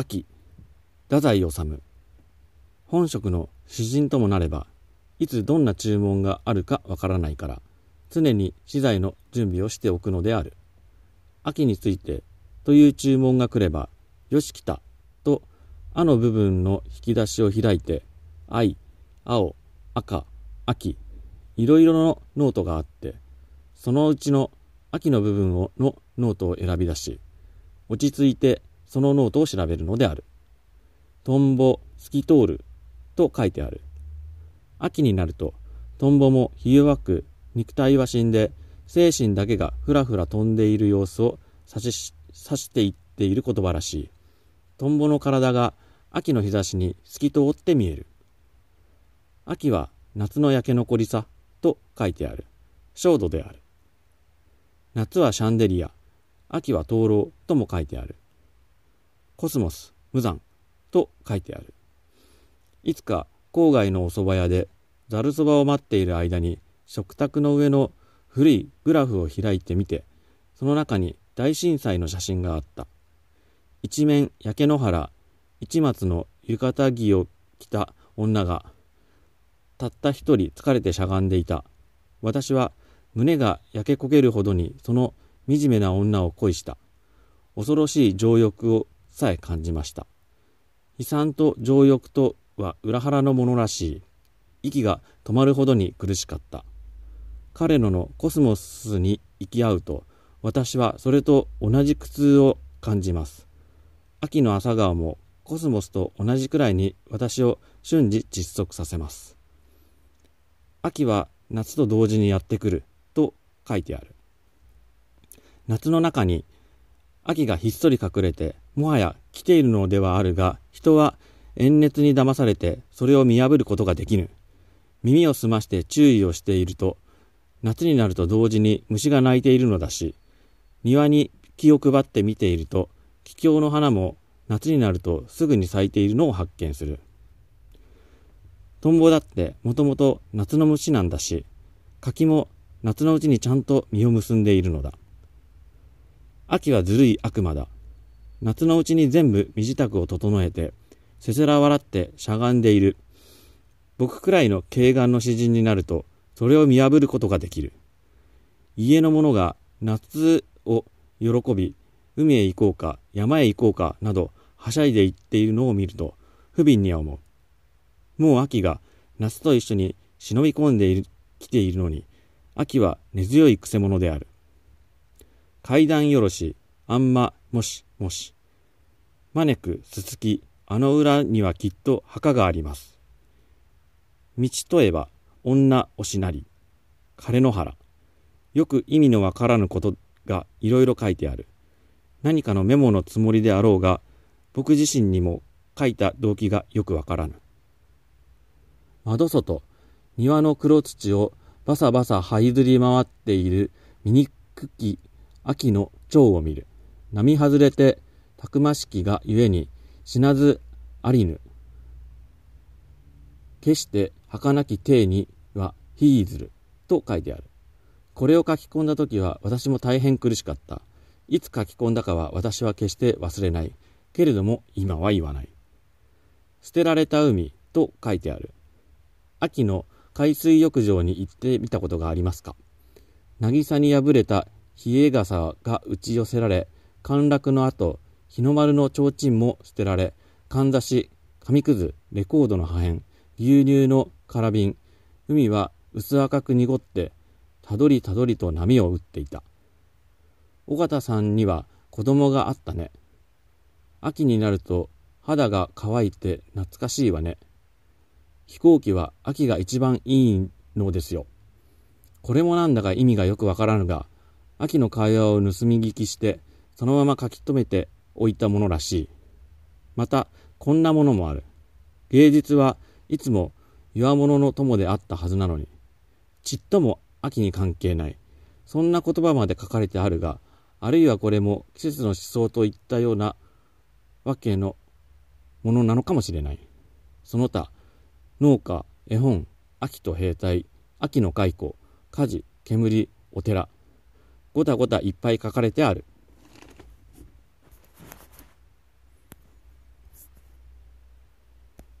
秋、太宰治。本職の詩人ともなれば、いつどんな注文があるかわからないから、常に資材の準備をしておくのである。秋についてという注文が来れば、よし来たと、あの部分の引き出しを開いて、藍、青、赤、秋、いろいろのノートがあって、そのうちの秋の部分のノートを選び出し、落ち着いてそのノートを調べるのである。トンボ透き通ると書いてある。秋になると、トンボもひ弱く、肉体は死んで、精神だけがふらふら飛んでいる様子を指していっている言葉らしい。トンボの体が秋の日差しに透き通って見える。秋は夏の焼け残りさと書いてある。照度である。夏はシャンデリア、秋は灯籠とも書いてある。コスモス、無惨と書いてある。いつか郊外のお蕎麦屋でざるそばを待っている間に食卓の上の古いグラフを開いてみて、その中に大震災の写真があった。一面焼け野原、市松の浴衣着を着た女がたった一人疲れてしゃがんでいた。私は胸が焼け焦げるほどにその惨めな女を恋した。恐ろしい情欲をさえ感じました。悲惨と情欲とは裏腹のものらしい。息が止まるほどに苦しかった。彼のコスモスに行き合うと、私はそれと同じ苦痛を感じます。秋の朝顔もコスモスと同じくらいに私を瞬時窒息させます。秋は夏と同時にやってくると書いてある。夏の中に秋がひっそり隠れて、もはや来ているのではあるが、人は炎熱に騙されてそれを見破ることができぬ。耳を澄まして注意をしていると、夏になると同時に虫が鳴いているのだし、庭に気を配って見ていると、桔梗の花も夏になるとすぐに咲いているのを発見する。トンボだってもともと夏の虫なんだし、柿も夏のうちにちゃんと実を結んでいるのだ。秋はずるい悪魔だ。夏のうちに全部身支度を整えて、せせら笑ってしゃがんでいる。僕くらいの軽眼の詩人になると、それを見破ることができる。家の者が夏を喜び、海へ行こうか、山へ行こうかなど、はしゃいで行っているのを見ると、不憫には思う。もう秋が夏と一緒に忍び込んできているのに、秋は根強いくせ者である。階段よろし、あんま、もし、もし。招く、すすき、あの裏にはきっと墓があります。道とえば、女おしなり。枯野原。よく意味のわからぬことがいろいろ書いてある。何かのメモのつもりであろうが、僕自身にも書いた動機がよくわからぬ。窓外、庭の黒土をバサバサ這いずり回っている醜き秋の蝶を見る。並外れてたくましきがゆえに死なずありぬ。決して儚き体には非ずると書いてある。これを書き込んだときは私も大変苦しかった。いつ書き込んだかは私は決して忘れない。けれども今は言わない。捨てられた海と書いてある。秋の海水浴場に行ってみたことがありますか。渚に破れた冷え傘が打ち寄せられ、陥落の後、日の丸の提灯も捨てられ、かんざし、紙くず、レコードの破片、牛乳の空瓶、海は薄赤く濁って、たどりたどりと波を打っていた。尾形さんには子供があったね。秋になると肌が乾いて懐かしいわね。飛行機は秋が一番いいのですよ。これもなんだか意味がよくわからぬが、秋の会話を盗み聞きして、そのまま書き留めておいたものらしい。また、こんなものもある。芸術はいつも弱者の友であったはずなのに、ちっとも秋に関係ない。そんな言葉まで書かれてあるが、あるいはこれも季節の思想といったようなわけのものなのかもしれない。その他、農家、絵本、秋と兵隊、秋の蚕、火事、煙、お寺、ごたごたいっぱい書かれてある。